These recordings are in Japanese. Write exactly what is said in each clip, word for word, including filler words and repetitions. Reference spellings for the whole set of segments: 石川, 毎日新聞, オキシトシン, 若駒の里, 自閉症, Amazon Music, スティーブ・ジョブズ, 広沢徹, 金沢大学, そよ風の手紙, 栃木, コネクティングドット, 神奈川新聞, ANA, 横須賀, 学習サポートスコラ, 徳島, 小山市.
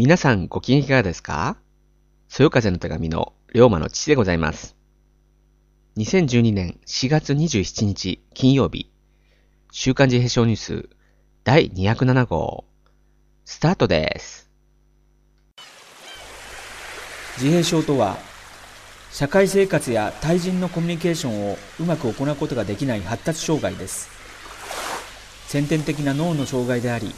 皆さんご機嫌いかがですか？そよ風の手紙の龍馬の父でございます。にせんじゅうにねんしがつにじゅうしちにち金曜日、週刊自閉症ニュースだいにひゃくななごう、スタートです。自閉症とは、社会生活や対人のコミュニケーションをうまく行うことができない発達障害です。先天的な脳の障害であり、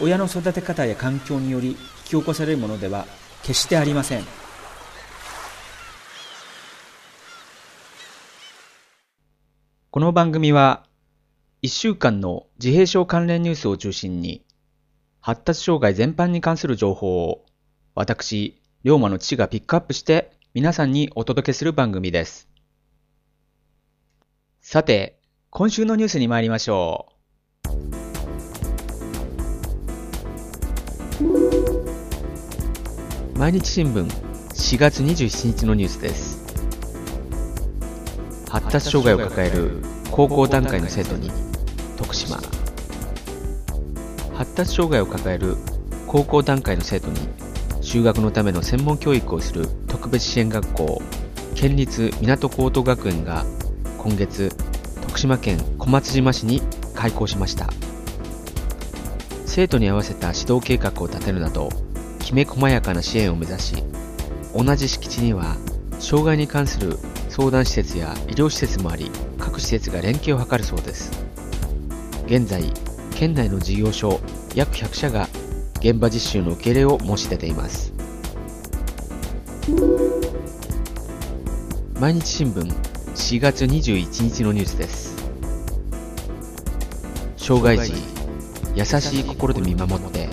親の育て方や環境により引き起こされるものでは決してありません。この番組はいっしゅうかんの自閉症関連ニュースを中心に、発達障害全般に関する情報を私、龍馬の父がピックアップして皆さんにお届けする番組です。さて、今週のニュースに参りましょう。毎日新聞しがつにじゅうしちにちのニュースです。発達障害を抱える高校段階の生徒に徳島。発達障害を抱える高校段階の生徒に就学のための専門教育をする特別支援学校県立港高等学園が今月徳島県小松島市に開校しました。生徒に合わせた指導計画を立てるなどきめ細やかな支援を目指し、同じ敷地には障害に関する相談施設や医療施設もあり、各施設が連携を図るそうです。現在県内の事業所約ひゃくしゃが現場実習の受け入れを申し出ています。毎日新聞しがつにじゅういちにちのニュースです。障害児優しい心で見守って、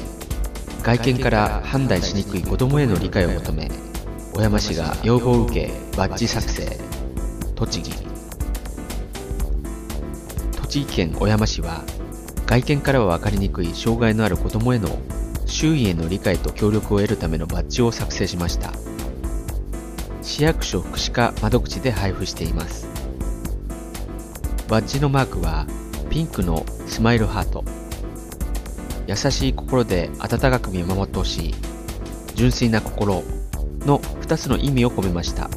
外見から判断しにくい子どもへの理解を求め、小山市が要望を受けバッジ作成。栃木。栃木県小山市は、外見からは分かりにくい障害のある子どもへの周囲への理解と協力を得るためのバッジを作成しました。市役所福祉課窓口で配布しています。バッジのマークはピンクのスマイルハート。優しい心で温かく見守ってほしい、純粋な心のふたつの意味を込めました。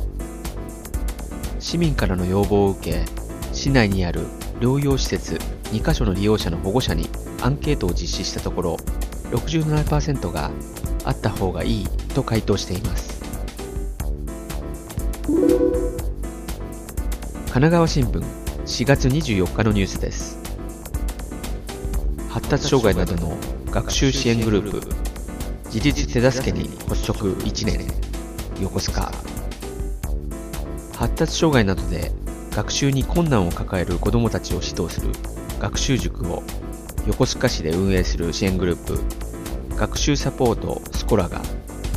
市民からの要望を受け、市内にある療養施設にかしょの利用者の保護者にアンケートを実施したところ、ろくじゅうななパーセント があった方がいいと回答しています。神奈川新聞しがつにじゅうよっかのニュースです。発達障害などの学習支援グループ自立手助けに発足いちねん、横須賀。発達障害などで学習に困難を抱える子どもたちを指導する学習塾を横須賀市で運営する支援グループ学習サポートスコラが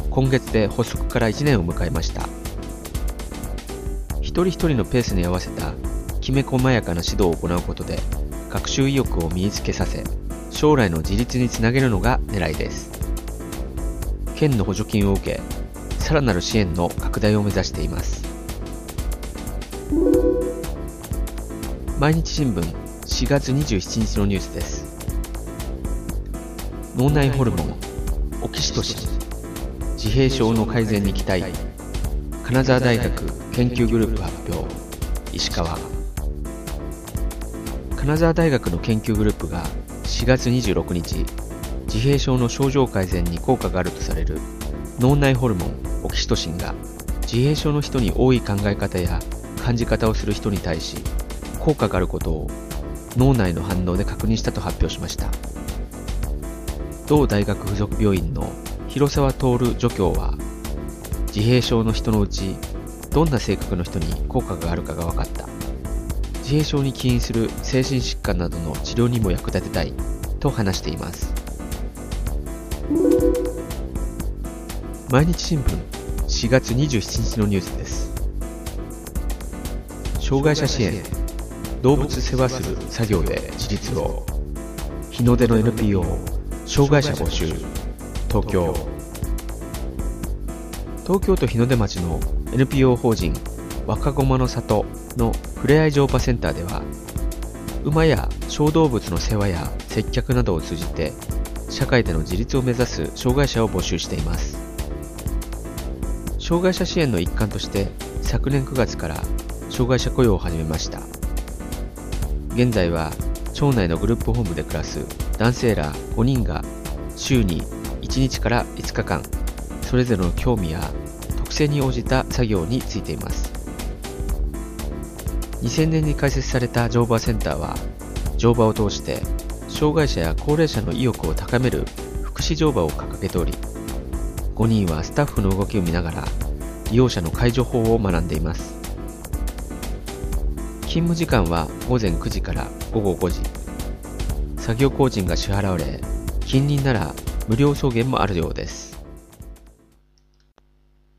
今月で発足からいちねんを迎えました。一人一人のペースに合わせたきめ細やかな指導を行うことで学習意欲を身につけさせ、将来の自立につなげるのが狙いです。県の補助金を受け、さらなる支援の拡大を目指しています。毎日新聞しがつにじゅうしちにちのニュースです。脳内ホルモン、オキシトシン、自閉症の改善に期待。金沢大学研究グループ発表。石川。金沢大学の研究グループがしがつにじゅうろくにち、自閉症の症状改善に効果があるとされる脳内ホルモンオキシトシンが自閉症の人に多い考え方や感じ方をする人に対し効果があることを脳内の反応で確認したと発表しました。同大学附属病院の広沢徹助教は、自閉症の人のうちどんな性格の人に効果があるかが分かった、自閉症に起因する精神疾患などの治療にも役立てたいと話しています。毎日新聞しがつにじゅうしちにちのニュースです。障害者支援、動物世話する作業で自立を。日の出の エヌピーオー 障害者募集。東京。東京都日の出町の エヌピーオー 法人若駒の里のふれあい乗馬センターでは、馬や小動物の世話や接客などを通じて社会での自立を目指す障害者を募集しています。障害者支援の一環として昨年くがつから障害者雇用を始めました。現在は町内のグループホームで暮らす男性らごにんが週にいちにちからいつかかんそれぞれの興味や特性に応じた作業についています。にせんねんに開設された乗馬センターは乗馬を通して障害者や高齢者の意欲を高める福祉乗馬を掲げており、ごにんはスタッフの動きを見ながら利用者の介助法を学んでいます。勤務時間は午前くじから午後ごじ、作業工賃が支払われ近隣なら無料送迎もあるようです。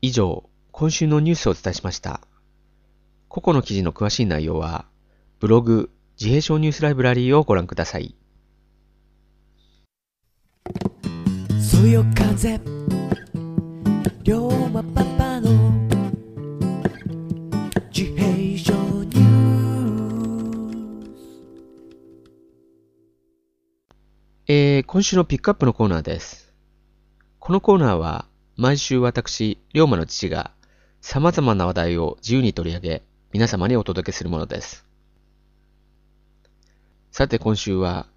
以上、今週のニュースをお伝えしました。個々の記事の詳しい内容はブログ自閉症ニュースライブラリーをご覧ください。そよ風龍馬パパの自閉症ニュース、えー、今週のピックアップのコーナーです。このコーナーは毎週私龍馬の父がさまざまな話題を自由に取り上げ皆様にお届けするものです。さて今週は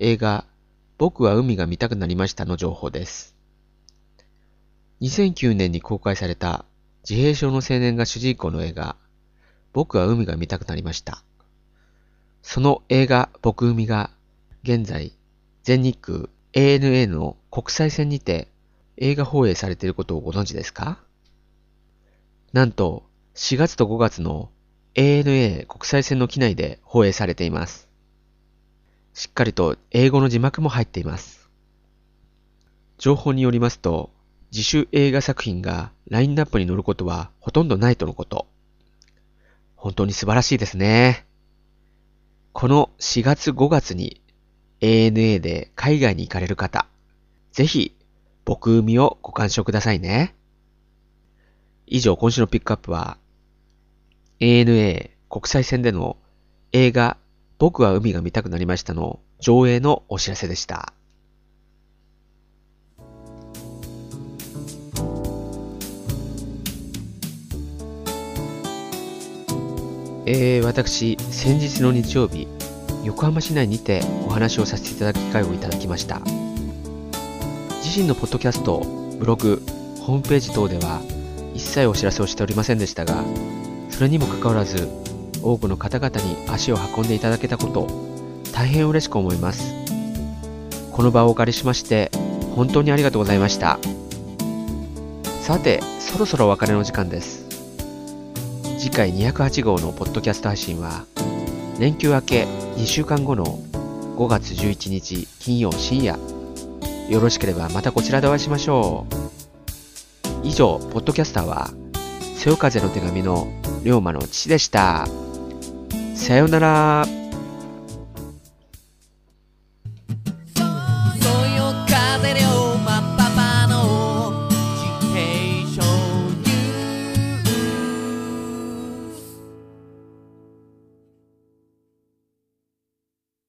映画僕は海が見たくなりましたの情報です。にせんきゅうねんに公開された自閉症の青年が主人公の映画僕は海が見たくなりました。その映画僕海が現在全日空 エーエヌエー の国際線にて映画放映されていることをご存知ですか？なんとしがつとごがつの エーエヌエー 国際線の機内で放映されています。しっかりと英語の字幕も入っています。情報によりますと、自主映画作品がラインナップに載ることはほとんどないとのこと。本当に素晴らしいですね。このしがつごがつに エーエヌエー で海外に行かれる方、ぜひ僕海をご鑑賞くださいね。以上、今週のピックアップは エーエヌエー 国際線での映画僕は海が見たくなりましたの上映のお知らせでした。えー、私、先日の日曜日、横浜市内にてお話をさせていただく機会をいただきました。自身のポッドキャスト、ブログ、ホームページ等では一切お知らせをしておりませんでしたが、それにもかかわらず、多くの方々に足を運んでいただけたこと大変嬉しく思います。この場をお借りしまして本当にありがとうございました。さてそろそろお別れの時間です。次回にひゃくはち号のポッドキャスト配信は連休明けにしゅうかんごのごがつじゅういちにち金曜深夜、よろしければまたこちらでお会いしましょう。以上、ポッドキャスターはそよ風の手紙の龍馬の父でした。さようなら。